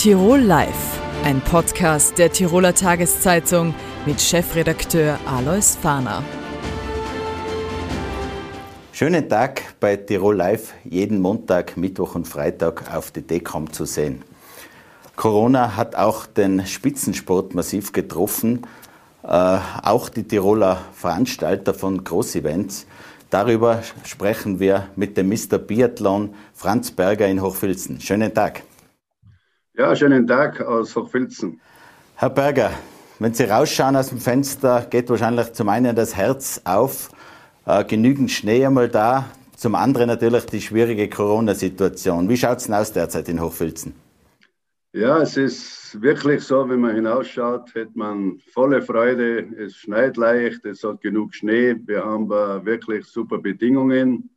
Tirol Live, ein Podcast der Tiroler Tageszeitung mit Chefredakteur Alois Fahner. Schönen Tag bei Tirol Live, jeden Montag, Mittwoch und Freitag auf die Dekom zu sehen. Corona hat auch den Spitzensport massiv getroffen, auch die Tiroler Veranstalter von Großevents. Darüber sprechen wir mit dem Mr. Biathlon Franz Berger in Hochfilzen. Schönen Tag. Ja, schönen Tag aus Hochfilzen. Herr Berger, wenn Sie rausschauen aus dem Fenster, geht wahrscheinlich zum einen das Herz auf, genügend Schnee einmal da, zum anderen natürlich die schwierige Corona-Situation. Wie schaut es denn aus derzeit in Hochfilzen? Ja, es ist wirklich so, wenn man hinausschaut, hat man volle Freude, es schneit leicht, es hat genug Schnee, wir haben wirklich super Bedingungen.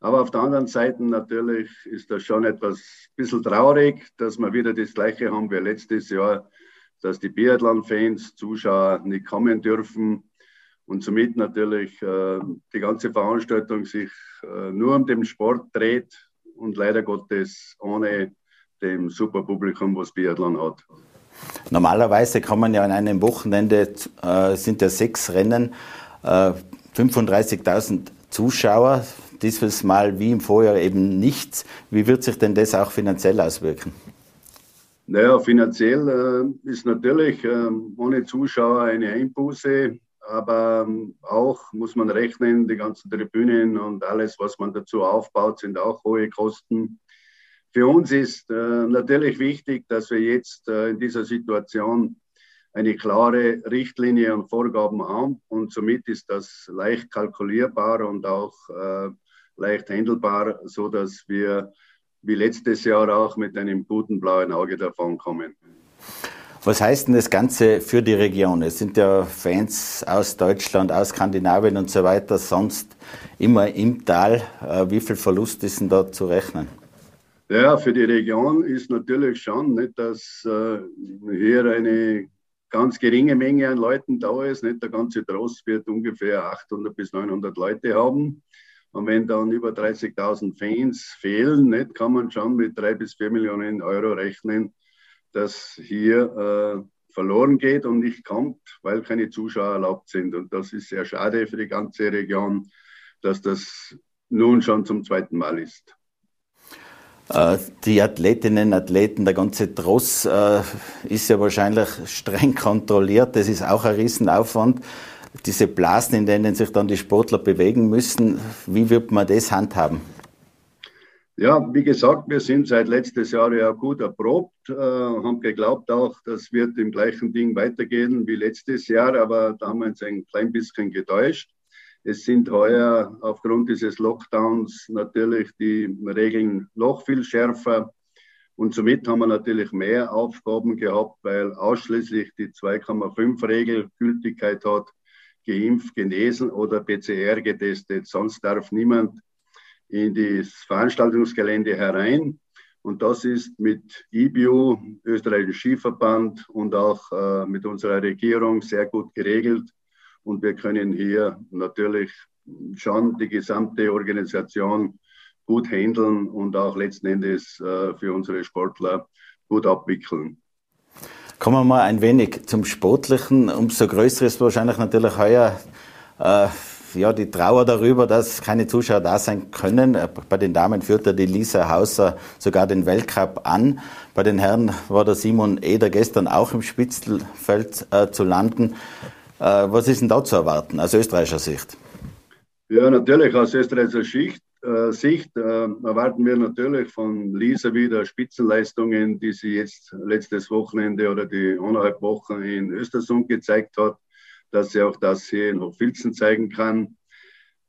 Aber auf der anderen Seite natürlich ist das schon etwas ein bisschen traurig, dass wir wieder das Gleiche haben wie letztes Jahr, dass die Biathlon-Fans, Zuschauer nicht kommen dürfen und somit natürlich die ganze Veranstaltung sich nur um den Sport dreht und leider Gottes ohne dem super Publikum, was Biathlon hat. Normalerweise kann man ja an einem Wochenende, sind ja 6 Rennen, 35.000 Zuschauer. Dieses Mal wie im Vorjahr eben nichts. Wie wird sich denn das auch finanziell auswirken? Naja, finanziell ist natürlich ohne Zuschauer eine Einbuße, aber auch muss man rechnen, die ganzen Tribünen und alles, was man dazu aufbaut, sind auch hohe Kosten. Für uns ist natürlich wichtig, dass wir jetzt in dieser Situation eine klare Richtlinie und Vorgaben haben und somit ist das leicht kalkulierbar und auch leicht handelbar, so dass wir wie letztes Jahr auch mit einem guten blauen Auge davon kommen. Was heißt denn das Ganze für die Region? Es sind ja Fans aus Deutschland, aus Skandinavien und so weiter, sonst immer im Tal. Wie viel Verlust ist denn da zu rechnen? Ja, für die Region ist natürlich schon, nicht, dass hier eine ganz geringe Menge an Leuten da ist. Nicht? Der ganze Trost wird ungefähr 800 bis 900 Leute haben. Und wenn dann über 30.000 Fans fehlen, nicht, kann man schon mit 3 bis 4 Millionen Euro rechnen, dass hier verloren geht und nicht kommt, weil keine Zuschauer erlaubt sind. Und das ist sehr schade für die ganze Region, dass das nun schon zum zweiten Mal ist. Die Athletinnen, Athleten, der ganze Tross ist ja wahrscheinlich streng kontrolliert. Das ist auch ein Riesenaufwand. Diese Blasen, in denen sich dann die Sportler bewegen müssen, wie wird man das handhaben? Ja, wie gesagt, wir sind seit letztes Jahr ja gut erprobt, haben geglaubt auch, das wird im gleichen Ding weitergehen wie letztes Jahr, aber da haben wir uns ein klein bisschen getäuscht. Es sind heuer aufgrund dieses Lockdowns natürlich die Regeln noch viel schärfer und somit haben wir natürlich mehr Aufgaben gehabt, weil ausschließlich die 2,5-Regel Gültigkeit hat, geimpft, genesen oder PCR getestet. Sonst darf niemand in das Veranstaltungsgelände herein und das ist mit IBU, Österreichischen Skiverband und auch mit unserer Regierung sehr gut geregelt. Und wir können hier natürlich schon die gesamte Organisation gut handeln und auch letzten Endes für unsere Sportler gut abwickeln. Kommen wir mal ein wenig zum Sportlichen. Umso größer ist wahrscheinlich natürlich heuer die Trauer darüber, dass keine Zuschauer da sein können. Bei den Damen führte die Lisa Hauser sogar den Weltcup an. Bei den Herren war der Simon Eder gestern auch im Spitzenfeld zu landen. Was ist denn da zu erwarten aus österreichischer Sicht? Ja, natürlich aus österreichischer Sicht erwarten wir natürlich von Lisa wieder Spitzenleistungen, die sie jetzt letztes Wochenende oder die eineinhalb Wochen in Östersund gezeigt hat, dass sie auch das hier in Hochfilzen zeigen kann.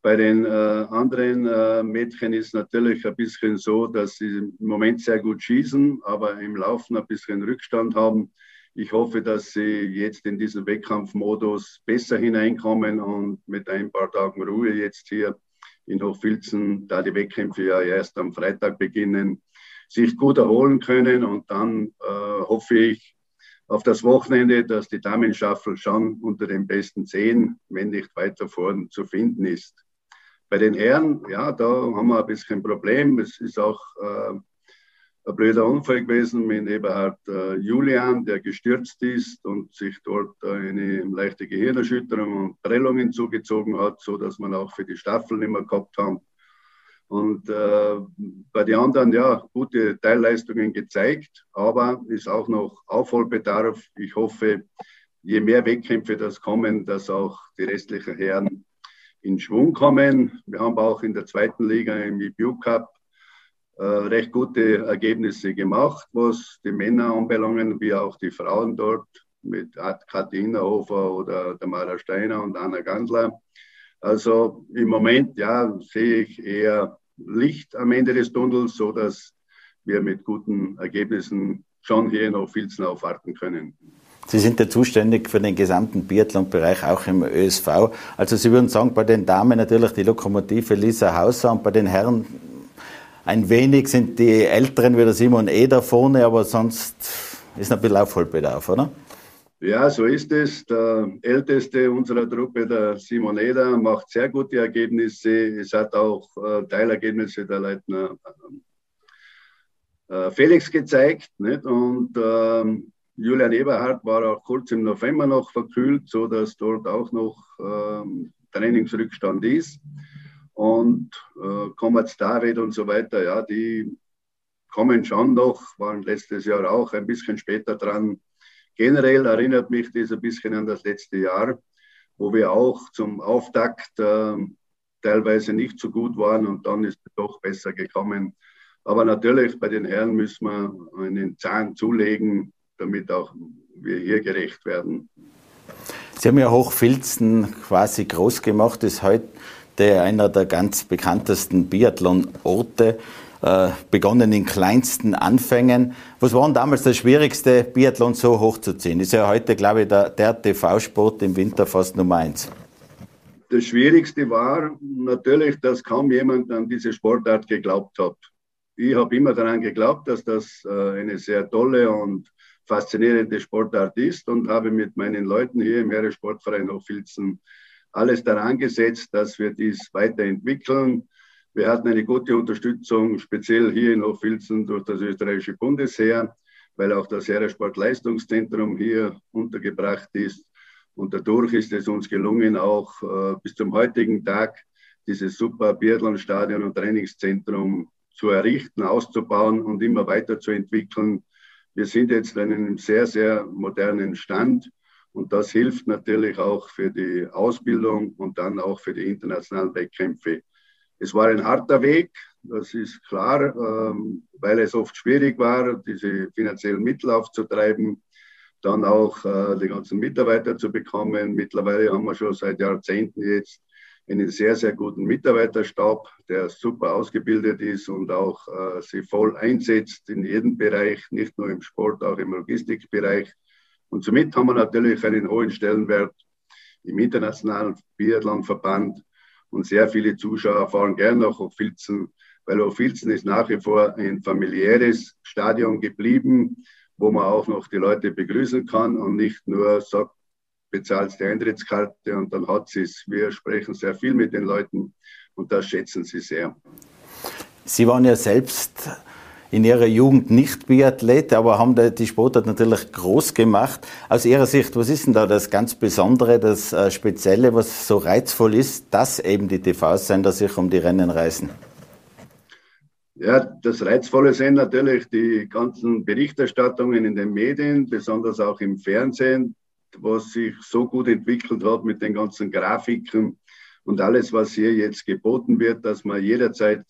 Bei den anderen Mädchen ist natürlich ein bisschen so, dass sie im Moment sehr gut schießen, aber im Laufen ein bisschen Rückstand haben. Ich hoffe, dass sie jetzt in diesen Wettkampfmodus besser hineinkommen und mit ein paar Tagen Ruhe jetzt hier in Hochfilzen, da die Wettkämpfe ja erst am Freitag beginnen, sich gut erholen können. Und dann hoffe ich auf das Wochenende, dass die Damenstaffel schon unter den besten 10, wenn nicht weiter vorn, zu finden ist. Bei den Herren, ja, da haben wir ein bisschen ein Problem. Es ist auch ein blöder Unfall gewesen mit Eberhard Julian, der gestürzt ist und sich dort eine leichte Gehirnerschütterung und Prellungen zugezogen hat, sodass man auch für die Staffel nicht mehr gehabt haben. Und bei den anderen, ja, gute Teilleistungen gezeigt, aber ist auch noch Aufholbedarf. Ich hoffe, je mehr Wettkämpfe das kommen, dass auch die restlichen Herren in Schwung kommen. Wir haben auch in der zweiten Liga im IBU Cup recht gute Ergebnisse gemacht, was die Männer anbelangen, wie auch die Frauen dort mit Katina Hofer oder Tamara Steiner und Anna Gandler. Also im Moment, ja, sehe ich eher Licht am Ende des Tunnels, sodass wir mit guten Ergebnissen schon hier in Hochfilzen aufwarten können. Sie sind ja zuständig für den gesamten Biathlon-Bereich, auch im ÖSV. Also Sie würden sagen, bei den Damen natürlich die Lokomotive Lisa Hauser und bei den Herren ein wenig sind die Älteren wie der Simon Eder vorne, aber sonst ist noch ein bisschen Aufholbedarf, oder? Ja, so ist es. Der Älteste unserer Truppe, der Simon Eder, macht sehr gute Ergebnisse. Es hat auch Teilergebnisse der Leitner Felix gezeigt. Nicht? Und Julian Eberhard war auch kurz im November noch verkühlt, sodass dort auch noch Trainingsrückstand ist. Und Kommats David und so weiter, ja, die kommen schon noch, waren letztes Jahr auch ein bisschen später dran. Generell erinnert mich das ein bisschen an das letzte Jahr, wo wir auch zum Auftakt teilweise nicht so gut waren und dann ist es doch besser gekommen. Aber natürlich, bei den Herren müssen wir einen Zahn zulegen, damit auch wir hier gerecht werden. Sie haben ja Hochfilzen quasi groß gemacht, ist heute einer der ganz bekanntesten Biathlon-Orte. Begonnen in kleinsten Anfängen. Was war denn damals das Schwierigste, Biathlon so hochzuziehen? Ist ja heute, glaube ich, der TV-Sport im Winter fast Nummer 1. Das Schwierigste war natürlich, dass kaum jemand an diese Sportart geglaubt hat. Ich habe immer daran geglaubt, dass das eine sehr tolle und faszinierende Sportart ist und habe mit meinen Leuten hier im Heeresportverein Hochfilzen alles daran gesetzt, dass wir dies weiterentwickeln. Wir hatten eine gute Unterstützung, speziell hier in Hochfilzen durch das österreichische Bundesheer, weil auch das Heeressportleistungszentrum hier untergebracht ist. Und dadurch ist es uns gelungen, auch bis zum heutigen Tag dieses super Biathlon-Stadion und Trainingszentrum zu errichten, auszubauen und immer weiterzuentwickeln. Wir sind jetzt an einem sehr, sehr modernen Stand. Und das hilft natürlich auch für die Ausbildung und dann auch für die internationalen Wettkämpfe. Es war ein harter Weg, das ist klar, weil es oft schwierig war, diese finanziellen Mittel aufzutreiben, dann auch die ganzen Mitarbeiter zu bekommen. Mittlerweile haben wir schon seit Jahrzehnten jetzt einen sehr, sehr guten Mitarbeiterstab, der super ausgebildet ist und auch sich voll einsetzt in jedem Bereich, nicht nur im Sport, auch im Logistikbereich. Und somit haben wir natürlich einen hohen Stellenwert im internationalen Biathlon-Verband. Und sehr viele Zuschauer fahren gerne nach Hochfilzen, weil Hochfilzen ist nach wie vor ein familiäres Stadion geblieben, wo man auch noch die Leute begrüßen kann und nicht nur sagt, bezahlst die Eintrittskarte und dann hat sie es. Wir sprechen sehr viel mit den Leuten und das schätzen sie sehr. Sie waren ja selbst in Ihrer Jugend nicht Biathlet, aber haben die Sportart natürlich groß gemacht. Aus Ihrer Sicht, was ist denn da das ganz Besondere, das Spezielle, was so reizvoll ist, dass eben die TV-Sender sich um die Rennen reißen? Ja, das Reizvolle sind natürlich die ganzen Berichterstattungen in den Medien, besonders auch im Fernsehen, was sich so gut entwickelt hat mit den ganzen Grafiken und alles, was hier jetzt geboten wird, dass man jederzeit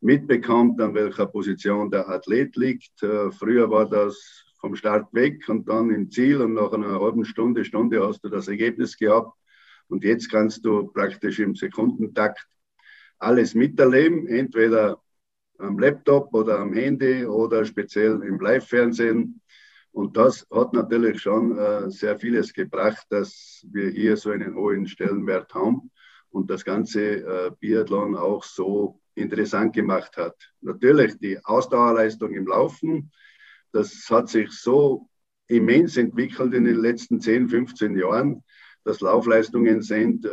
mitbekommt, an welcher Position der Athlet liegt. Früher war das vom Start weg und dann im Ziel und nach einer halben Stunde hast du das Ergebnis gehabt und jetzt kannst du praktisch im Sekundentakt alles miterleben, entweder am Laptop oder am Handy oder speziell im Live-Fernsehen und das hat natürlich schon sehr vieles gebracht, dass wir hier so einen hohen Stellenwert haben und das ganze Biathlon auch so interessant gemacht hat. Natürlich die Ausdauerleistung im Laufen, das hat sich so immens entwickelt in den letzten 10, 15 Jahren, dass Laufleistungen sind,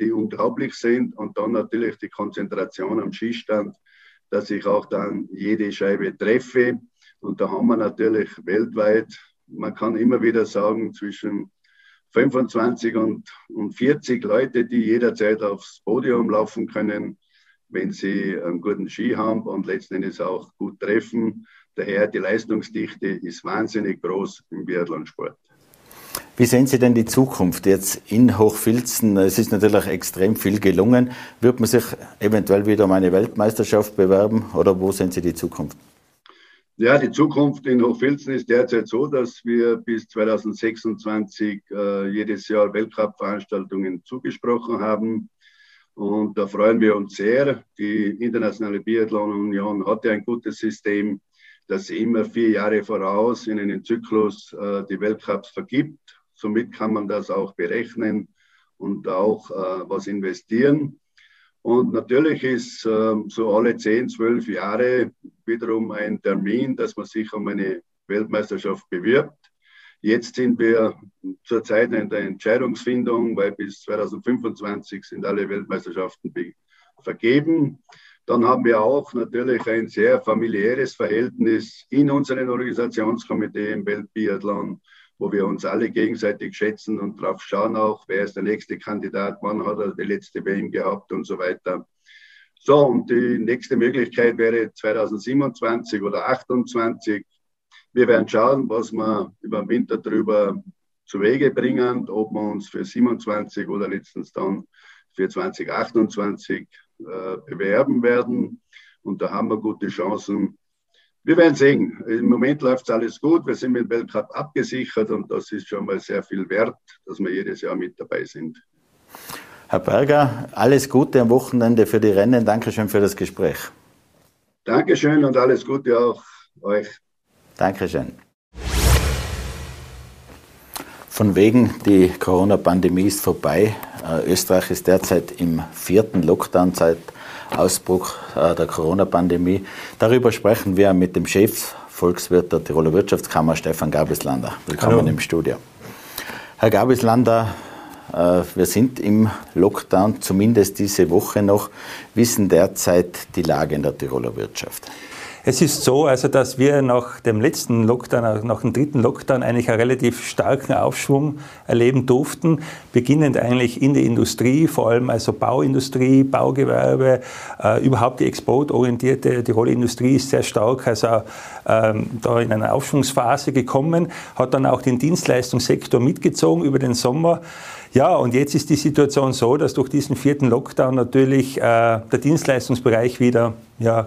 die unglaublich sind und dann natürlich die Konzentration am Schießstand, dass ich auch dann jede Scheibe treffe. Und da haben wir natürlich weltweit, man kann immer wieder sagen, zwischen 25 und 40 Leute, die jederzeit aufs Podium laufen können, wenn sie einen guten Ski haben und letzten Endes auch gut treffen. Daher die Leistungsdichte ist wahnsinnig groß im Biathlonsport. Wie sehen Sie denn die Zukunft jetzt in Hochfilzen? Es ist natürlich extrem viel gelungen. Wird man sich eventuell wieder um eine Weltmeisterschaft bewerben oder wo sehen Sie die Zukunft? Ja, die Zukunft in Hochfilzen ist derzeit so, dass wir bis 2026 jedes Jahr Weltcup-Veranstaltungen zugesprochen haben. Und da freuen wir uns sehr. Die Internationale Biathlon-Union hat ja ein gutes System, dass sie immer 4 Jahre voraus in einen Zyklus die Weltcups vergibt. Somit kann man das auch berechnen und auch was investieren. Und natürlich ist so alle 10, 12 Jahre wiederum ein Termin, dass man sich um eine Weltmeisterschaft bewirbt. Jetzt sind wir zurzeit in der Entscheidungsfindung, weil bis 2025 sind alle Weltmeisterschaften vergeben. Dann haben wir auch natürlich ein sehr familiäres Verhältnis in unserem Organisationskomitee im Weltbiathlon, wo wir uns alle gegenseitig schätzen und drauf schauen auch, wer ist der nächste Kandidat, wann hat er die letzte WM gehabt und so weiter. So, und die nächste Möglichkeit wäre 2027 oder 2028. Wir werden schauen, was wir über den Winter drüber zu Wege bringen, ob wir uns für 27 oder letztens dann für 2028 bewerben werden. Und da haben wir gute Chancen. Wir werden sehen. Im Moment läuft alles gut. Wir sind mit dem Weltcup abgesichert und das ist schon mal sehr viel wert, dass wir jedes Jahr mit dabei sind. Herr Berger, alles Gute am Wochenende für die Rennen. Dankeschön für das Gespräch. Dankeschön und alles Gute auch euch. Dankeschön. Von wegen, die Corona-Pandemie ist vorbei. Österreich ist derzeit im 4. Lockdown seit Ausbruch der Corona-Pandemie. Darüber sprechen wir mit dem Chef, Volkswirt der Tiroler Wirtschaftskammer, Stefan Garbislander. Willkommen. Hallo. Im Studio. Herr Garbislander, wir sind im Lockdown, zumindest diese Woche noch. Wie ist derzeit die Lage in der Tiroler Wirtschaft? Es ist so, also dass wir nach dem letzten Lockdown, nach dem 3. Lockdown eigentlich einen relativ starken Aufschwung erleben durften, beginnend eigentlich in der Industrie, vor allem also Bauindustrie, Baugewerbe, überhaupt die exportorientierte Tiroler Industrie ist sehr stark also da in einer Aufschwungsphase gekommen, hat dann auch den Dienstleistungssektor mitgezogen über den Sommer. Ja, und jetzt ist die Situation so, dass durch diesen 4. Lockdown natürlich der Dienstleistungsbereich wieder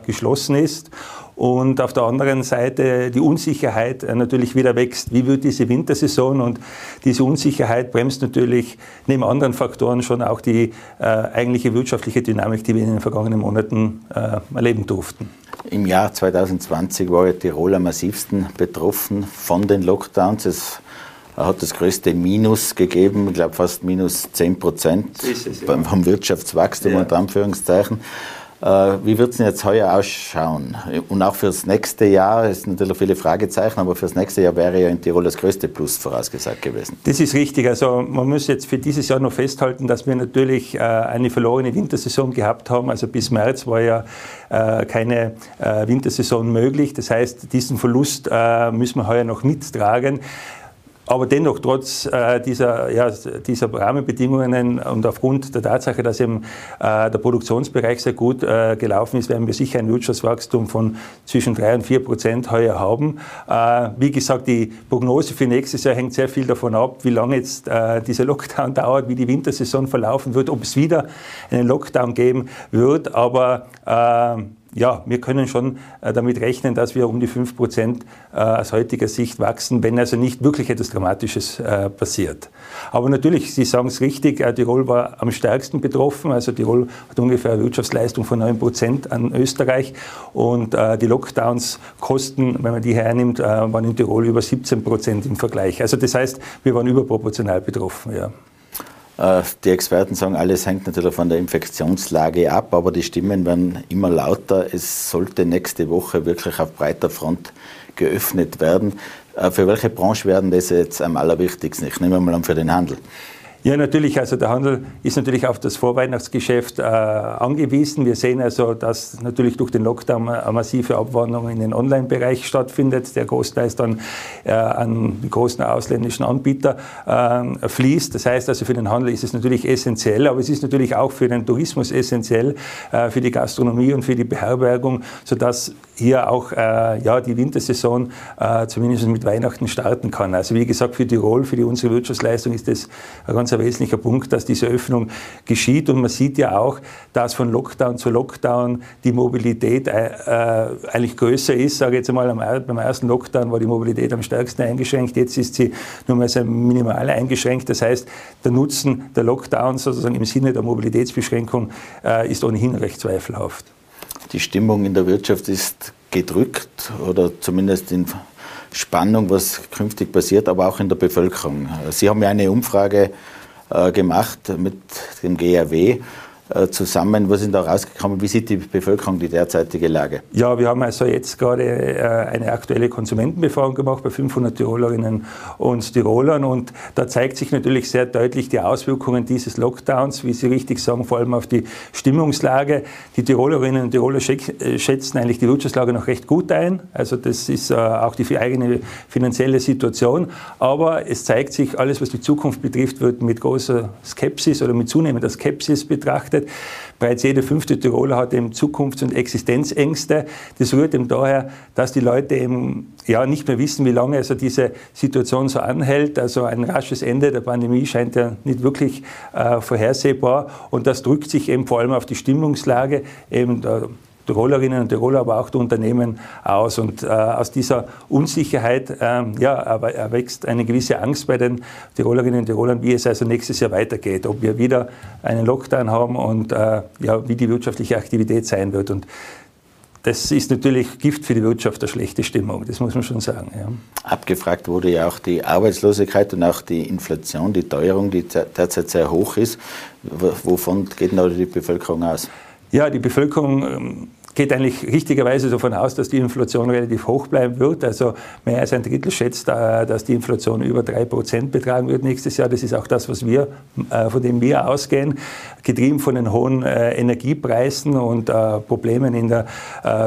geschlossen ist. Und auf der anderen Seite die Unsicherheit natürlich wieder wächst. Wie wird diese Wintersaison? Und diese Unsicherheit bremst natürlich neben anderen Faktoren schon auch die eigentliche wirtschaftliche Dynamik, die wir in den vergangenen Monaten erleben durften. Im Jahr 2020 war ja Tirol am massivsten betroffen von den Lockdowns. Es hat das größte Minus gegeben, ich glaube fast minus 10% beim Wirtschaftswachstum unter Anführungszeichen. Wie wird es denn jetzt heuer ausschauen? Und auch fürs nächste Jahr, es sind natürlich viele Fragezeichen, aber fürs nächste Jahr wäre ja in Tirol das größte Plus vorausgesagt gewesen. Das ist richtig. Also man muss jetzt für dieses Jahr noch festhalten, dass wir natürlich eine verlorene Wintersaison gehabt haben. Also bis März war ja keine Wintersaison möglich. Das heißt, diesen Verlust müssen wir heuer noch mittragen. Aber dennoch, trotz dieser Rahmenbedingungen und aufgrund der Tatsache, dass eben der Produktionsbereich sehr gut gelaufen ist, werden wir sicher ein Wirtschaftswachstum von zwischen 3% und 4% heuer haben. Wie gesagt, die Prognose für nächstes Jahr hängt sehr viel davon ab, wie lange jetzt dieser Lockdown dauert, wie die Wintersaison verlaufen wird, ob es wieder einen Lockdown geben wird. Aber wir können schon damit rechnen, dass wir um die 5% aus heutiger Sicht wachsen, wenn also nicht wirklich etwas Dramatisches passiert. Aber natürlich, Sie sagen es richtig, Tirol war am stärksten betroffen. Also Tirol hat ungefähr eine Wirtschaftsleistung von 9% an Österreich. Und die Lockdownskosten, wenn man die hernimmt, waren in Tirol über 17% im Vergleich. Also das heißt, wir waren überproportional betroffen, ja. Die Experten sagen, alles hängt natürlich von der Infektionslage ab, aber die Stimmen werden immer lauter. Es sollte nächste Woche wirklich auf breiter Front geöffnet werden. Für welche Branche werden das jetzt am allerwichtigsten? Ich nehme mal an, für den Handel. Ja, natürlich. Also der Handel ist natürlich auf das Vorweihnachtsgeschäft angewiesen. Wir sehen also, dass natürlich durch den Lockdown eine massive Abwanderung in den Online-Bereich stattfindet. Der Großteil dann an großen ausländischen Anbieter fließt. Das heißt also, für den Handel ist es natürlich essentiell, aber es ist natürlich auch für den Tourismus essentiell, für die Gastronomie und für die Beherbergung, sodass hier auch die Wintersaison zumindest mit Weihnachten starten kann. Also wie gesagt, für Tirol, für unsere Wirtschaftsleistung ist das ein ganz wesentlicher Punkt, dass diese Öffnung geschieht. Und man sieht ja auch, dass von Lockdown zu Lockdown die Mobilität eigentlich größer ist. Sage jetzt einmal, beim ersten Lockdown war die Mobilität am stärksten eingeschränkt, jetzt ist sie nur mehr sehr minimal eingeschränkt. Das heißt, der Nutzen der Lockdowns sozusagen im Sinne der Mobilitätsbeschränkung ist ohnehin recht zweifelhaft. Die Stimmung in der Wirtschaft ist gedrückt oder zumindest in Spannung, was künftig passiert, aber auch in der Bevölkerung. Sie haben ja eine Umfrage gemacht mit dem GRW zusammen. Was ist da rausgekommen? Wie sieht die Bevölkerung die derzeitige Lage? Ja, wir haben also jetzt gerade eine aktuelle Konsumentenbefragung gemacht bei 500 Tirolerinnen und Tirolern. Und da zeigt sich natürlich sehr deutlich die Auswirkungen dieses Lockdowns, wie Sie richtig sagen, vor allem auf die Stimmungslage. Die Tirolerinnen und Tiroler schätzen eigentlich die Wirtschaftslage noch recht gut ein. Also das ist auch die eigene finanzielle Situation. Aber es zeigt sich, alles, was die Zukunft betrifft, wird mit großer Skepsis oder mit zunehmender Skepsis betrachtet. Bereits jeder fünfte Tiroler hat eben Zukunfts- und Existenzängste. Das rührt eben daher, dass die Leute eben nicht mehr wissen, wie lange also diese Situation so anhält. Also ein rasches Ende der Pandemie scheint ja nicht wirklich vorhersehbar. Und das drückt sich eben vor allem auf die Stimmungslage eben der Tirolerinnen und Tiroler, aber auch der Unternehmen aus. Und aus dieser Unsicherheit erwächst eine gewisse Angst bei den Tirolerinnen und Tirolern, wie es also nächstes Jahr weitergeht, ob wir wieder einen Lockdown haben und wie die wirtschaftliche Aktivität sein wird. Und das ist natürlich Gift für die Wirtschaft, eine schlechte Stimmung, das muss man schon sagen. Ja. Abgefragt wurde ja auch die Arbeitslosigkeit und auch die Inflation, die Teuerung, die derzeit sehr hoch ist. Wovon geht denn die Bevölkerung aus? Ja, die Bevölkerung geht eigentlich richtigerweise davon aus, dass die Inflation relativ hoch bleiben wird. Also mehr als ein Drittel schätzt, dass die Inflation über 3% betragen wird nächstes Jahr. Das ist auch das, was wir, von dem wir ausgehen, getrieben von den hohen Energiepreisen und Problemen in der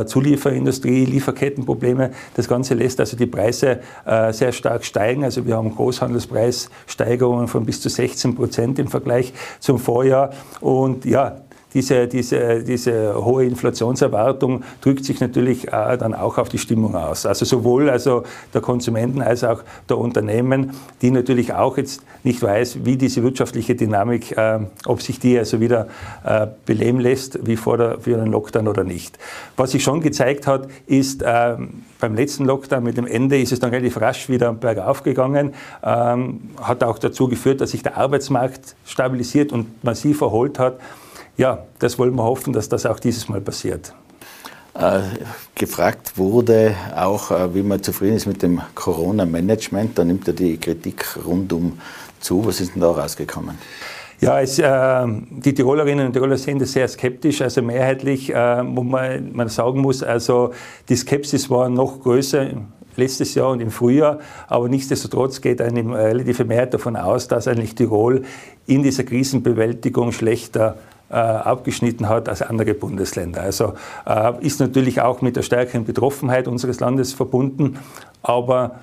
Zulieferindustrie, Lieferkettenprobleme. Das Ganze lässt also die Preise sehr stark steigen. Also wir haben Großhandelspreissteigerungen von bis zu 16% im Vergleich zum Vorjahr. Und ja, diese hohe Inflationserwartung drückt sich natürlich dann auch auf die Stimmung aus. Also sowohl der Konsumenten als auch der Unternehmen, die natürlich auch jetzt nicht weiß, wie diese wirtschaftliche Dynamik, ob sich die also wieder beleben lässt wie vor den Lockdown oder nicht. Was sich schon gezeigt hat, ist, beim letzten Lockdown mit dem Ende ist es dann relativ rasch wieder bergauf gegangen. Hat auch dazu geführt, dass sich der Arbeitsmarkt stabilisiert und massiv erholt hat. Ja, das wollen wir hoffen, dass das auch dieses Mal passiert. Gefragt wurde auch, wie man zufrieden ist mit dem Corona-Management. Da nimmt ja die Kritik rundum zu. Was ist denn da rausgekommen? Ja, die Tirolerinnen und Tiroler sehen das sehr skeptisch, also mehrheitlich, wo man sagen muss, also die Skepsis war noch größer letztes Jahr und im Frühjahr, aber nichtsdestotrotz geht eine relative Mehrheit davon aus, dass eigentlich Tirol in dieser Krisenbewältigung schlechter abgeschnitten hat als andere Bundesländer. Also ist natürlich auch mit der stärkeren Betroffenheit unseres Landes verbunden, aber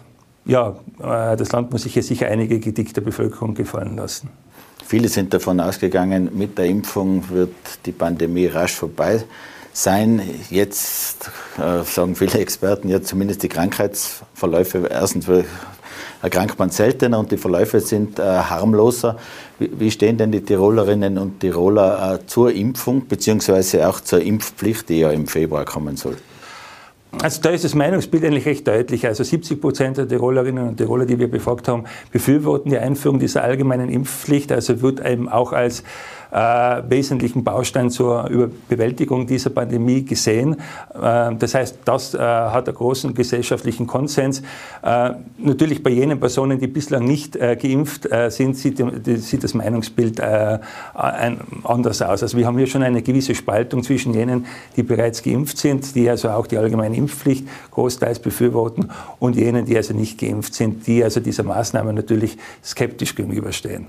ja, das Land muss sich hier sicher einige Kritik der Bevölkerung gefallen lassen. Viele sind davon ausgegangen, mit der Impfung wird die Pandemie rasch vorbei sein. Jetzt sagen viele Experten, ja zumindest die Krankheitsverläufe, erstens erkrankt man seltener und die Verläufe sind harmloser. Wie stehen denn die Tirolerinnen und Tiroler zur Impfung bzw. auch zur Impfpflicht, die ja im Februar kommen soll? Also da ist das Meinungsbild eigentlich recht deutlich. Also 70% der Tirolerinnen und Tiroler, die wir befragt haben, befürworten die Einführung dieser allgemeinen Impfpflicht. Also wird eben auch als wesentlichen Baustein zur Bewältigung dieser Pandemie gesehen. Das heißt, das hat einen großen gesellschaftlichen Konsens. Natürlich bei jenen Personen, die bislang nicht geimpft sind, sieht das Meinungsbild anders aus. Also wir haben hier schon eine gewisse Spaltung zwischen jenen, die bereits geimpft sind, die also auch die allgemeine Impfpflicht großteils befürworten, und jenen, die also nicht geimpft sind, die also dieser Maßnahme natürlich skeptisch gegenüberstehen.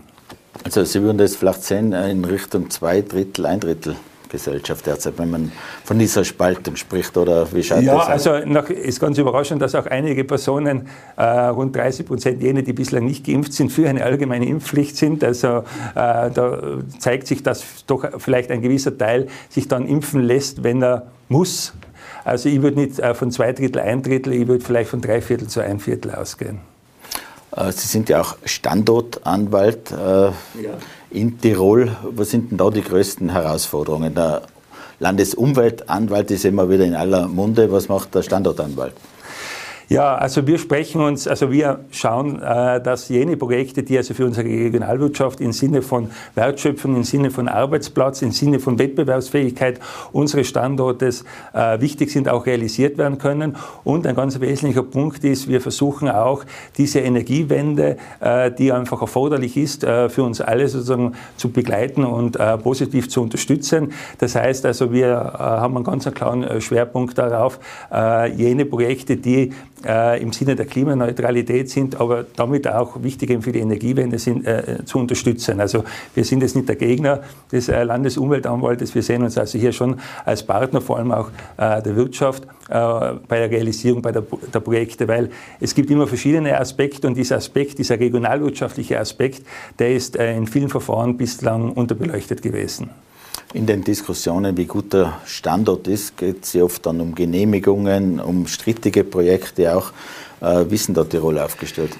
Also Sie würden das vielleicht sehen in Richtung 2/3, 1/3 Gesellschaft derzeit, wenn man von dieser Spaltung spricht, oder wie schaut das aus? Ja, also ist ganz überraschend, dass auch einige Personen, rund 30% jene, die bislang nicht geimpft sind, für eine allgemeine Impfpflicht sind. Also da zeigt sich, dass doch vielleicht ein gewisser Teil sich dann impfen lässt, wenn er muss. Also ich würde nicht von 2/3, 1/3, ich würde vielleicht von 3/4 zu 1/4 ausgehen. Sie sind ja auch Standortanwalt in Tirol. Was sind denn da die größten Herausforderungen? Der Landesumweltanwalt ist immer wieder in aller Munde. Was macht der Standortanwalt? Ja, also wir schauen, dass jene Projekte, die also für unsere Regionalwirtschaft im Sinne von Wertschöpfung, im Sinne von Arbeitsplatz, im Sinne von Wettbewerbsfähigkeit unseres Standortes wichtig sind, auch realisiert werden können. Und ein ganz wesentlicher Punkt ist, wir versuchen auch diese Energiewende, die einfach erforderlich ist, für uns alle sozusagen zu begleiten und positiv zu unterstützen. Das heißt also, wir haben einen ganz klaren Schwerpunkt darauf, jene Projekte, die im Sinne der Klimaneutralität sind, aber damit auch wichtig für die Energiewende sind, zu unterstützen. Also wir sind jetzt nicht der Gegner des Landesumweltamtes, wir sehen uns also hier schon als Partner, vor allem auch der Wirtschaft, bei der Realisierung der Projekte, weil es gibt immer verschiedene Aspekte und dieser regionalwirtschaftliche Aspekt, der ist in vielen Verfahren bislang unterbeleuchtet gewesen. In den Diskussionen, wie gut der Standort ist, geht es oft dann um Genehmigungen, um strittige Projekte auch. Wie ist denn da Tirol aufgestellt?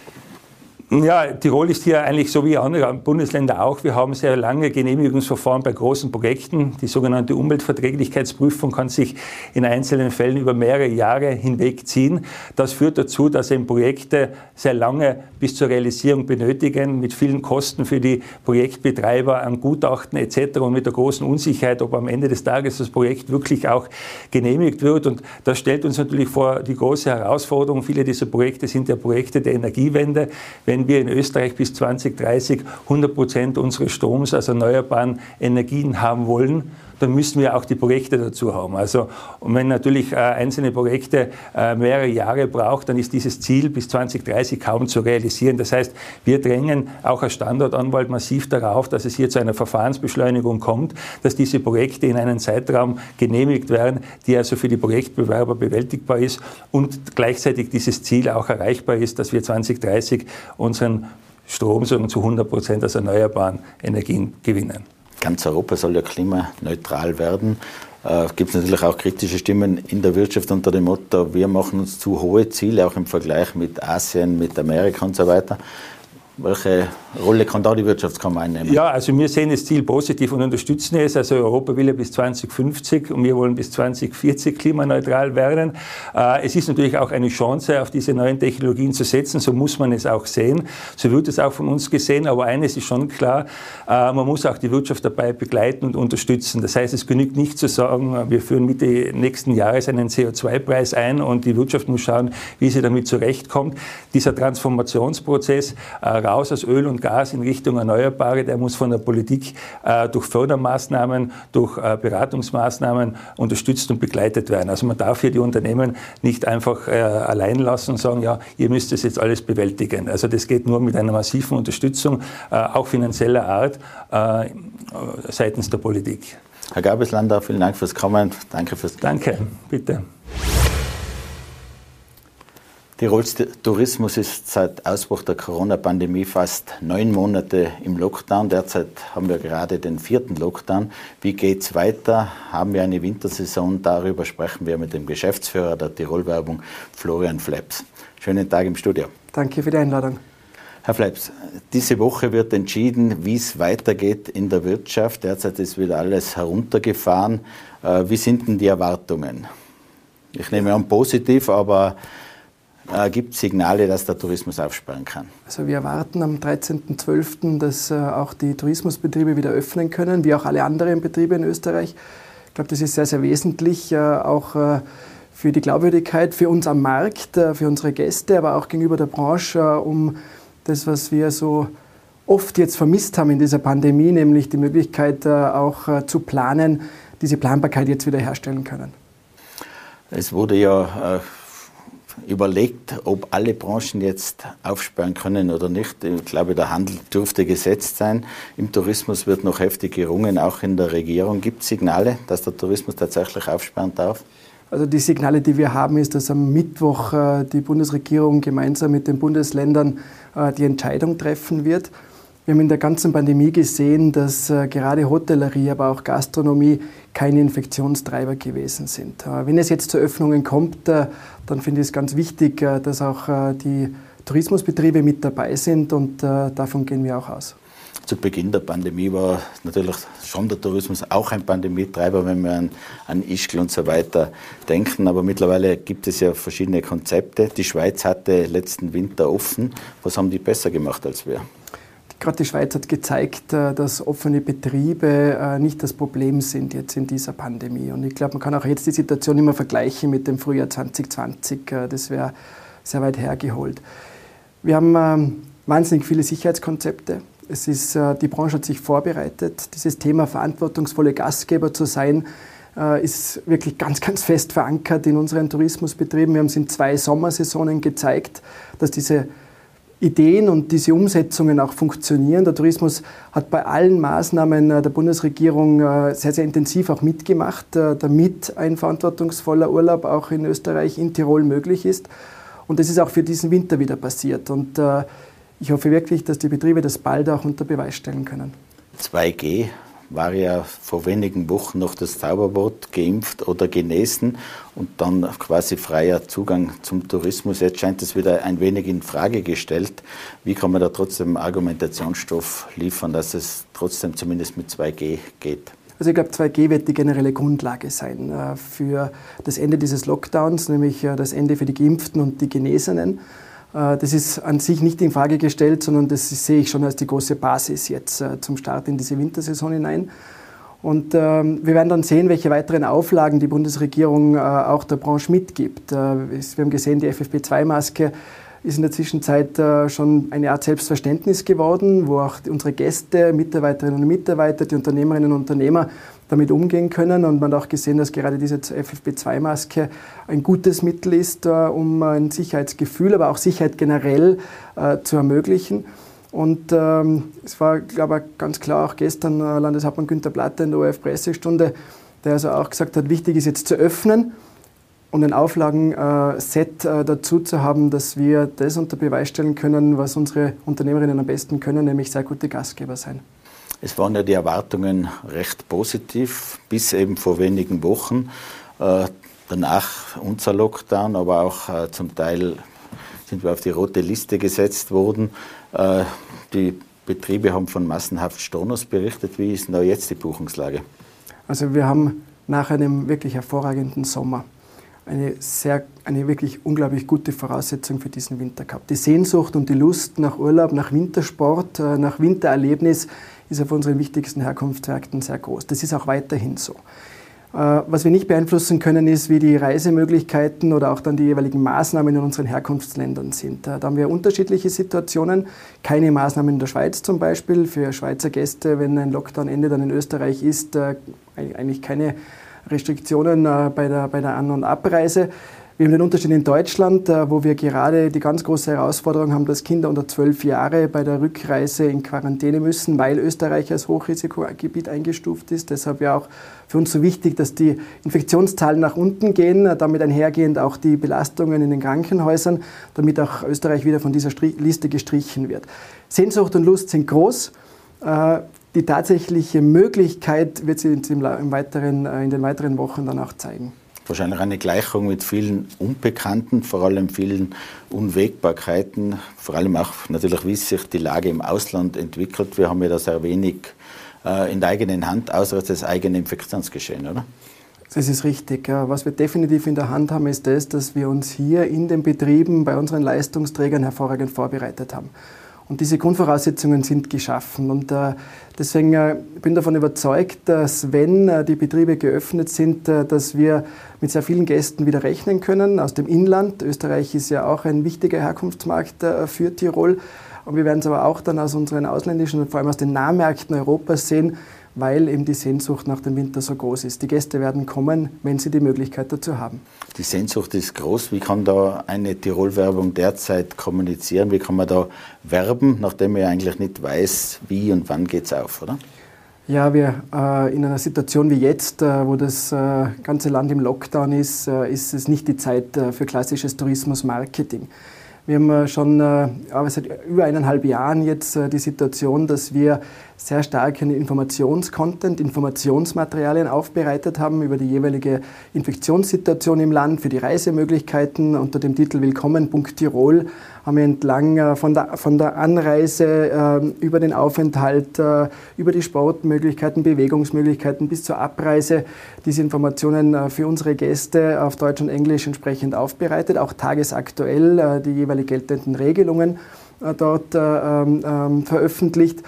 Ja, Tirol ist hier eigentlich so wie andere Bundesländer auch. Wir haben sehr lange Genehmigungsverfahren bei großen Projekten. Die sogenannte Umweltverträglichkeitsprüfung kann sich in einzelnen Fällen über mehrere Jahre hinweg ziehen. Das führt dazu, dass eben Projekte sehr lange bis zur Realisierung benötigen, mit vielen Kosten für die Projektbetreiber an Gutachten etc. und mit der großen Unsicherheit, ob am Ende des Tages das Projekt wirklich auch genehmigt wird. Und das stellt uns natürlich vor die große Herausforderung. Viele dieser Projekte sind ja Projekte der Energiewende. Wenn wir in Österreich bis 2030 100% unseres Stroms aus erneuerbaren Energien haben wollen, dann müssen wir auch die Projekte dazu haben. Also, und wenn natürlich einzelne Projekte mehrere Jahre braucht, dann ist dieses Ziel bis 2030 kaum zu realisieren. Das heißt, wir drängen auch als Standortanwalt massiv darauf, dass es hier zu einer Verfahrensbeschleunigung kommt, dass diese Projekte in einen Zeitraum genehmigt werden, die also für die Projektbewerber bewältigbar ist und gleichzeitig dieses Ziel auch erreichbar ist, dass wir 2030 unseren Strom zu 100% aus erneuerbaren Energien gewinnen. Ganz Europa soll ja klimaneutral werden. Gibt es natürlich auch kritische Stimmen in der Wirtschaft unter dem Motto, wir machen uns zu hohe Ziele, auch im Vergleich mit Asien, mit Amerika und so weiter. Welche Rolle kann da die Wirtschaftskammer einnehmen? Ja, also wir sehen das Ziel positiv und unterstützen es. Also Europa will ja bis 2050 und wir wollen bis 2040 klimaneutral werden. Es ist natürlich auch eine Chance, auf diese neuen Technologien zu setzen. So muss man es auch sehen. So wird es auch von uns gesehen. Aber eines ist schon klar, man muss auch die Wirtschaft dabei begleiten und unterstützen. Das heißt, es genügt nicht zu sagen, wir führen Mitte nächsten Jahres einen CO2-Preis ein und die Wirtschaft muss schauen, wie sie damit zurechtkommt. Dieser Transformationsprozess raus aus Öl und Gas in Richtung Erneuerbare, der muss von der Politik durch Fördermaßnahmen, durch Beratungsmaßnahmen unterstützt und begleitet werden. Also man darf hier die Unternehmen nicht einfach allein lassen und sagen, ja, ihr müsst das jetzt alles bewältigen. Also das geht nur mit einer massiven Unterstützung, auch finanzieller Art, seitens der Politik. Herr Garbislander, vielen Dank fürs Kommen. Danke fürs Kommen. Danke, bitte. Tirols Tourismus ist seit Ausbruch der Corona-Pandemie fast 9 Monate im Lockdown. Derzeit haben wir gerade den 4. Lockdown. Wie geht es weiter? Haben wir eine Wintersaison? Darüber sprechen wir mit dem Geschäftsführer der Tirol-Werbung, Florian Phleps. Schönen Tag im Studio. Danke für die Einladung. Herr Phleps, diese Woche wird entschieden, wie es weitergeht in der Wirtschaft. Derzeit ist wieder alles heruntergefahren. Wie sind denn die Erwartungen? Ich nehme an, positiv, aber gibt es Signale, dass der Tourismus aufsperren kann? Also wir erwarten am 13.12., dass auch die Tourismusbetriebe wieder öffnen können, wie auch alle anderen Betriebe in Österreich. Ich glaube, das ist sehr, sehr wesentlich, auch für die Glaubwürdigkeit, für uns am Markt, für unsere Gäste, aber auch gegenüber der Branche, um das, was wir so oft jetzt vermisst haben in dieser Pandemie, nämlich die Möglichkeit auch zu planen, diese Planbarkeit jetzt wieder herstellen können. Es wurde ja überlegt, ob alle Branchen jetzt aufsperren können oder nicht. Ich glaube, der Handel dürfte gesetzt sein. Im Tourismus wird noch heftig gerungen. Auch in der Regierung gibt es Signale, dass der Tourismus tatsächlich aufsperren darf. Also die Signale, die wir haben, ist, dass am Mittwoch die Bundesregierung gemeinsam mit den Bundesländern die Entscheidung treffen wird. Wir haben in der ganzen Pandemie gesehen, dass gerade Hotellerie, aber auch Gastronomie keine Infektionstreiber gewesen sind. Wenn es jetzt zu Öffnungen kommt, dann finde ich es ganz wichtig, dass auch die Tourismusbetriebe mit dabei sind, und davon gehen wir auch aus. Zu Beginn der Pandemie war natürlich schon der Tourismus auch ein Pandemietreiber, wenn wir an Ischgl und so weiter denken. Aber mittlerweile gibt es ja verschiedene Konzepte. Die Schweiz hatte letzten Winter offen. Was haben die besser gemacht als wir? Gerade die Schweiz hat gezeigt, dass offene Betriebe nicht das Problem sind jetzt in dieser Pandemie. Und ich glaube, man kann auch jetzt die Situation immer vergleichen mit dem Frühjahr 2020. Das wäre sehr weit hergeholt. Wir haben wahnsinnig viele Sicherheitskonzepte. Die Branche hat sich vorbereitet. Dieses Thema, verantwortungsvolle Gastgeber zu sein, ist wirklich ganz, ganz fest verankert in unseren Tourismusbetrieben. Wir haben es in 2 Sommersaisonen gezeigt, dass diese Ideen und diese Umsetzungen auch funktionieren. Der Tourismus hat bei allen Maßnahmen der Bundesregierung sehr, sehr intensiv auch mitgemacht, damit ein verantwortungsvoller Urlaub auch in Österreich, in Tirol möglich ist. Und das ist auch für diesen Winter wieder passiert. Und ich hoffe wirklich, dass die Betriebe das bald auch unter Beweis stellen können. 2G war ja vor wenigen Wochen noch das Zauberwort, geimpft oder genesen und dann quasi freier Zugang zum Tourismus. Jetzt scheint es wieder ein wenig in Frage gestellt. Wie kann man da trotzdem Argumentationsstoff liefern, dass es trotzdem zumindest mit 2G geht? Also ich glaube, 2G wird die generelle Grundlage sein für das Ende dieses Lockdowns, nämlich das Ende für die Geimpften und die Genesenen. Das ist an sich nicht in Frage gestellt, sondern das sehe ich schon als die große Basis jetzt zum Start in diese Wintersaison hinein. Und wir werden dann sehen, welche weiteren Auflagen die Bundesregierung auch der Branche mitgibt. Wir haben gesehen, die FFP2-Maske ist in der Zwischenzeit schon eine Art Selbstverständnis geworden, wo auch unsere Gäste, Mitarbeiterinnen und Mitarbeiter, die Unternehmerinnen und Unternehmer damit umgehen können. Und man hat auch gesehen, dass gerade diese FFP2-Maske ein gutes Mittel ist, um ein Sicherheitsgefühl, aber auch Sicherheit generell zu ermöglichen. Und es war, glaube ich, ganz klar auch gestern Landeshauptmann Günter Platte in der ORF-Pressestunde, der also auch gesagt hat, wichtig ist jetzt zu öffnen und ein Auflagenset dazu zu haben, dass wir das unter Beweis stellen können, was unsere Unternehmerinnen am besten können, nämlich sehr gute Gastgeber sein. Es waren ja die Erwartungen recht positiv, bis eben vor wenigen Wochen. Danach unser Lockdown, aber auch zum Teil sind wir auf die rote Liste gesetzt worden. Die Betriebe haben von massenhaft Stornos berichtet. Wie ist denn da jetzt die Buchungslage? Also wir haben nach einem wirklich hervorragenden Sommer eine wirklich unglaublich gute Voraussetzung für diesen Winter gehabt. Die Sehnsucht und die Lust nach Urlaub, nach Wintersport, nach Wintererlebnis ist auf unseren wichtigsten Herkunftsmärkten sehr groß. Das ist auch weiterhin so. Was wir nicht beeinflussen können, ist, wie die Reisemöglichkeiten oder auch dann die jeweiligen Maßnahmen in unseren Herkunftsländern sind. Da haben wir unterschiedliche Situationen. Keine Maßnahmen in der Schweiz zum Beispiel. Für Schweizer Gäste, wenn ein Lockdown-Ende dann in Österreich ist, eigentlich keine Restriktionen bei der An- und Abreise. Wir haben den Unterschied in Deutschland, wo wir gerade die ganz große Herausforderung haben, dass Kinder unter 12 Jahre bei der Rückreise in Quarantäne müssen, weil Österreich als Hochrisikogebiet eingestuft ist. Deshalb ja auch für uns so wichtig, dass die Infektionszahlen nach unten gehen, damit einhergehend auch die Belastungen in den Krankenhäusern, damit auch Österreich wieder von dieser Liste gestrichen wird. Sehnsucht und Lust sind groß. Die tatsächliche Möglichkeit wird sie in den weiteren Wochen dann auch zeigen. Wahrscheinlich eine Gleichung mit vielen Unbekannten, vor allem vielen Unwägbarkeiten, vor allem auch natürlich, wie sich die Lage im Ausland entwickelt. Wir haben ja da sehr wenig in der eigenen Hand, außer das eigene Infektionsgeschehen, oder? Das ist richtig. Was wir definitiv in der Hand haben, ist das, dass wir uns hier in den Betrieben bei unseren Leistungsträgern hervorragend vorbereitet haben. Und diese Grundvoraussetzungen sind geschaffen. Und deswegen bin ich davon überzeugt, dass wenn die Betriebe geöffnet sind, dass wir mit sehr vielen Gästen wieder rechnen können aus dem Inland. Österreich ist ja auch ein wichtiger Herkunftsmarkt für Tirol. Und wir werden es aber auch dann aus unseren ausländischen und vor allem aus den Nahmärkten Europas sehen, weil eben die Sehnsucht nach dem Winter so groß ist. Die Gäste werden kommen, wenn sie die Möglichkeit dazu haben. Die Sehnsucht ist groß. Wie kann da eine Tirol-Werbung derzeit kommunizieren? Wie kann man da werben, nachdem man ja eigentlich nicht weiß, wie und wann geht es auf, oder? Ja, wir in einer Situation wie jetzt, wo das ganze Land im Lockdown ist, ist es nicht die Zeit für klassisches Tourismusmarketing. Wir haben schon seit über 1,5 Jahren jetzt die Situation, dass wir sehr stark einen Informationscontent, Informationsmaterialien aufbereitet haben über die jeweilige Infektionssituation im Land, für die Reisemöglichkeiten. Unter dem Titel Willkommen.tirol haben wir entlang von der Anreise, über den Aufenthalt, über die Sportmöglichkeiten, Bewegungsmöglichkeiten bis zur Abreise diese Informationen für unsere Gäste auf Deutsch und Englisch entsprechend aufbereitet, auch tagesaktuell die jeweiligen geltenden Regelungen dort veröffentlicht.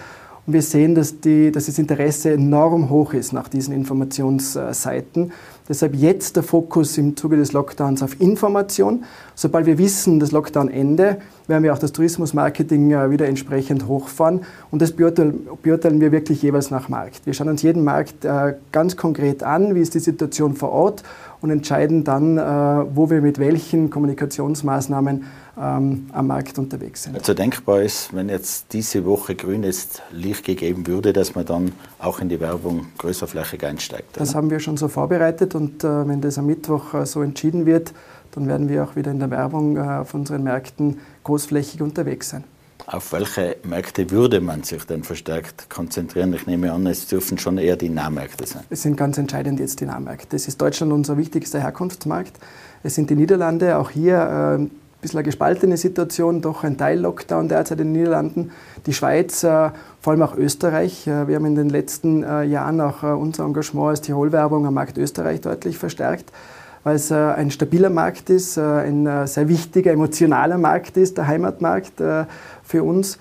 Und wir sehen, dass das Interesse enorm hoch ist nach diesen Informationsseiten. Deshalb jetzt der Fokus im Zuge des Lockdowns auf Information. Sobald wir wissen, dass Lockdown-Ende, werden wir auch das Tourismusmarketing wieder entsprechend hochfahren. Und das beurteilen wir wirklich jeweils nach Markt. Wir schauen uns jeden Markt ganz konkret an, wie ist die Situation vor Ort und entscheiden dann, wo wir mit welchen Kommunikationsmaßnahmen am Markt unterwegs sind. Also denkbar ist, wenn jetzt diese Woche grünes Licht gegeben würde, dass man dann auch in die Werbung größerflächig einsteigt. Oder? Das haben wir schon so vorbereitet und wenn das am Mittwoch so entschieden wird, dann werden wir auch wieder in der Werbung auf unseren Märkten großflächig unterwegs sein. Auf welche Märkte würde man sich denn verstärkt konzentrieren? Ich nehme an, es dürfen schon eher die Nahmärkte sein. Es sind ganz entscheidend jetzt die Nahmärkte. Es ist Deutschland unser wichtigster Herkunftsmarkt. Es sind die Niederlande, auch hier ein bisschen eine gespaltene Situation, doch ein Teil-Lockdown derzeit in den Niederlanden. Die Schweiz, vor allem auch Österreich. Wir haben in den letzten Jahren auch unser Engagement als Tirol-Werbung am Markt Österreich deutlich verstärkt, weil es ein stabiler Markt ist, ein sehr wichtiger, emotionaler Markt ist, der Heimatmarkt für uns.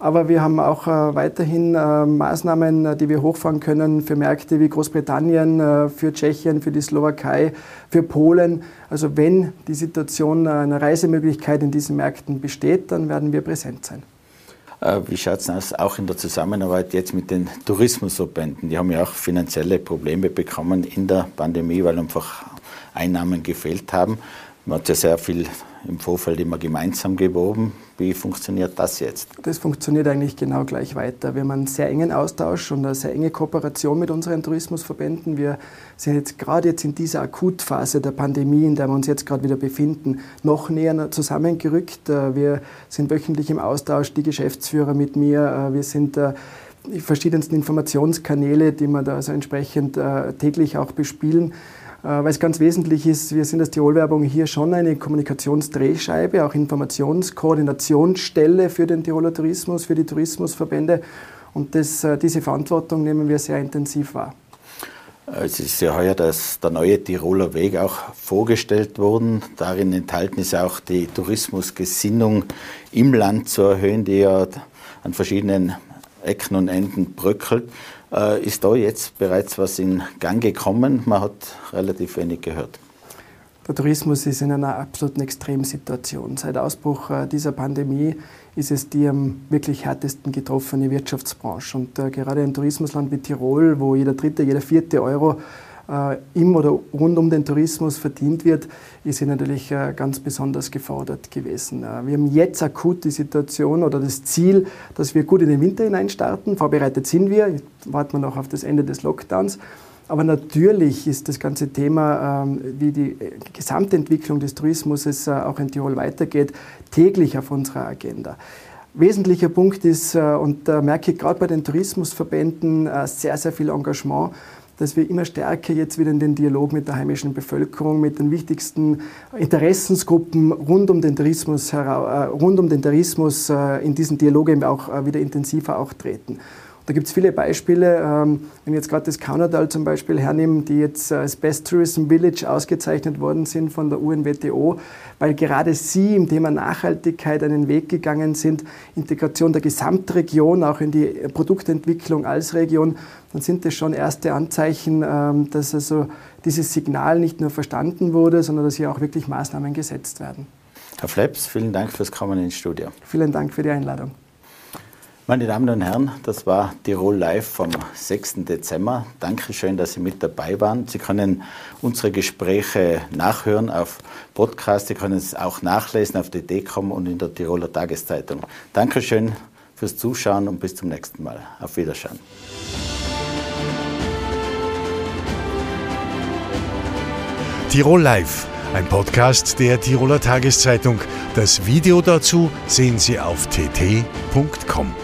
Aber wir haben auch weiterhin Maßnahmen, die wir hochfahren können für Märkte wie Großbritannien, für Tschechien, für die Slowakei, für Polen. Also wenn die Situation einer Reisemöglichkeit in diesen Märkten besteht, dann werden wir präsent sein. Wie schaut es aus, auch in der Zusammenarbeit jetzt mit den Tourismusverbänden? Die haben ja auch finanzielle Probleme bekommen in der Pandemie, weil einfach Einnahmen gefehlt haben. Man hat ja sehr viel im Vorfeld immer gemeinsam geworben. Wie funktioniert das jetzt? Das funktioniert eigentlich genau gleich weiter. Wir haben einen sehr engen Austausch und eine sehr enge Kooperation mit unseren Tourismusverbänden. Wir sind jetzt gerade in dieser Akutphase der Pandemie, in der wir uns jetzt gerade wieder befinden, noch näher zusammengerückt. Wir sind wöchentlich im Austausch, die Geschäftsführer mit mir. Wir sind die verschiedensten Informationskanäle, die wir da also entsprechend täglich auch bespielen. Weil es ganz wesentlich ist, wir sind als Tirol-Werbung hier schon eine Kommunikationsdrehscheibe, auch Informationskoordinationsstelle für den Tiroler Tourismus, für die Tourismusverbände. Und diese Verantwortung nehmen wir sehr intensiv wahr. Es ist ja heuer der neue Tiroler Weg auch vorgestellt worden. Darin enthalten ist auch die Tourismusgesinnung im Land zu erhöhen, die ja an verschiedenen Ecken und Enden bröckelt. Ist da jetzt bereits was in Gang gekommen? Man hat relativ wenig gehört. Der Tourismus ist in einer absoluten Extremsituation. Seit Ausbruch dieser Pandemie ist es die am wirklich härtesten getroffene Wirtschaftsbranche. Und gerade in einem Tourismusland wie Tirol, wo jeder dritte, jeder vierte Euro im oder rund um den Tourismus verdient wird, ist hier natürlich ganz besonders gefordert gewesen. Wir haben jetzt akut die Situation oder das Ziel, dass wir gut in den Winter hinein starten. Vorbereitet sind wir, jetzt warten wir noch auf das Ende des Lockdowns. Aber natürlich ist das ganze Thema, wie die Gesamtentwicklung des Tourismus auch in Tirol weitergeht, täglich auf unserer Agenda. Wesentlicher Punkt ist, und da merke ich gerade bei den Tourismusverbänden sehr, sehr viel Engagement, dass wir immer stärker jetzt wieder in den Dialog mit der heimischen Bevölkerung, mit den wichtigsten Interessensgruppen rund um den Tourismus in diesen Dialog eben auch wieder intensiver auch treten. Da gibt es viele Beispiele, wenn wir jetzt gerade das Kaunertal zum Beispiel hernehmen, die jetzt als Best Tourism Village ausgezeichnet worden sind von der UNWTO, weil gerade sie im Thema Nachhaltigkeit einen Weg gegangen sind, Integration der Gesamtregion, auch in die Produktentwicklung als Region, dann sind das schon erste Anzeichen, dass also dieses Signal nicht nur verstanden wurde, sondern dass hier auch wirklich Maßnahmen gesetzt werden. Herr Phleps, vielen Dank fürs Kommen ins Studio. Vielen Dank für die Einladung. Meine Damen und Herren, das war Tirol Live vom 6. Dezember. Dankeschön, dass Sie mit dabei waren. Sie können unsere Gespräche nachhören auf Podcast. Sie können es auch nachlesen auf der Dekom und in der Tiroler Tageszeitung. Dankeschön fürs Zuschauen und bis zum nächsten Mal. Auf Wiedersehen. Tirol Live, ein Podcast der Tiroler Tageszeitung. Das Video dazu sehen Sie auf tt.com.